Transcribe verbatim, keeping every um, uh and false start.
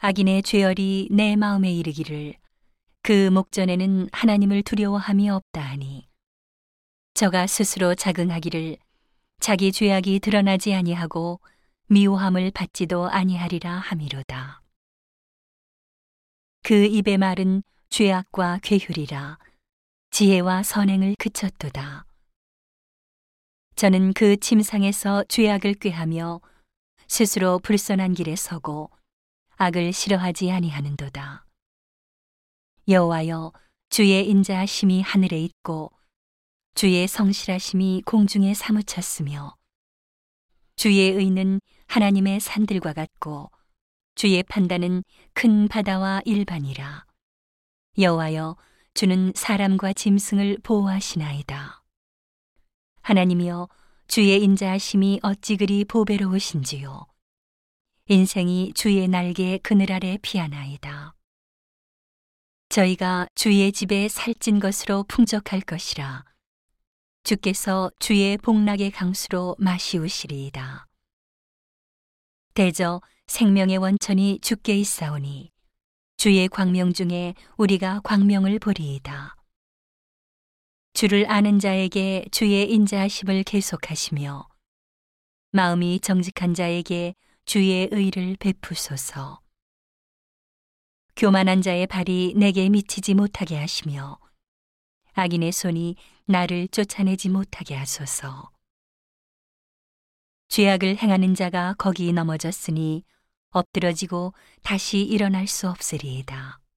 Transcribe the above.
악인의 죄열이 내 마음에 이르기를 그 목전에는 하나님을 두려워함이 없다 하니, 저가 스스로 자긍하기를 자기 죄악이 드러나지 아니하고 미워함을 받지도 아니하리라 함이로다. 그 입의 말은 죄악과 괴휼이라 지혜와 선행을 그쳤도다. 저는 그 침상에서 죄악을 꾀하며 스스로 불선한 길에 서고 악을 싫어하지 아니하는도다. 여호와여, 주의 인자하심이 하늘에 있고 주의 성실하심이 공중에 사무쳤으며, 주의 의는 하나님의 산들과 같고 주의 판단은 큰 바다와 일반이라. 여호와여, 주는 사람과 짐승을 보호하시나이다. 하나님이여, 주의 인자하심이 어찌 그리 보배로우신지요. 인생이 주의 날개 그늘 아래 피하나이다. 저희가 주의 집에 살찐 것으로 풍족할 것이라. 주께서 주의 복락의 강수로 마시우시리이다. 대저 생명의 원천이 주께 있사오니 주의 광명 중에 우리가 광명을 보리이다. 주를 아는 자에게 주의 인자하심을 계속하시며 마음이 정직한 자에게 주의 의를 베푸소서. 교만한 자의 발이 내게 미치지 못하게 하시며 악인의 손이 나를 쫓아내지 못하게 하소서. 죄악을 행하는 자가 거기 넘어졌으니 엎드러지고 다시 일어날 수 없으리이다.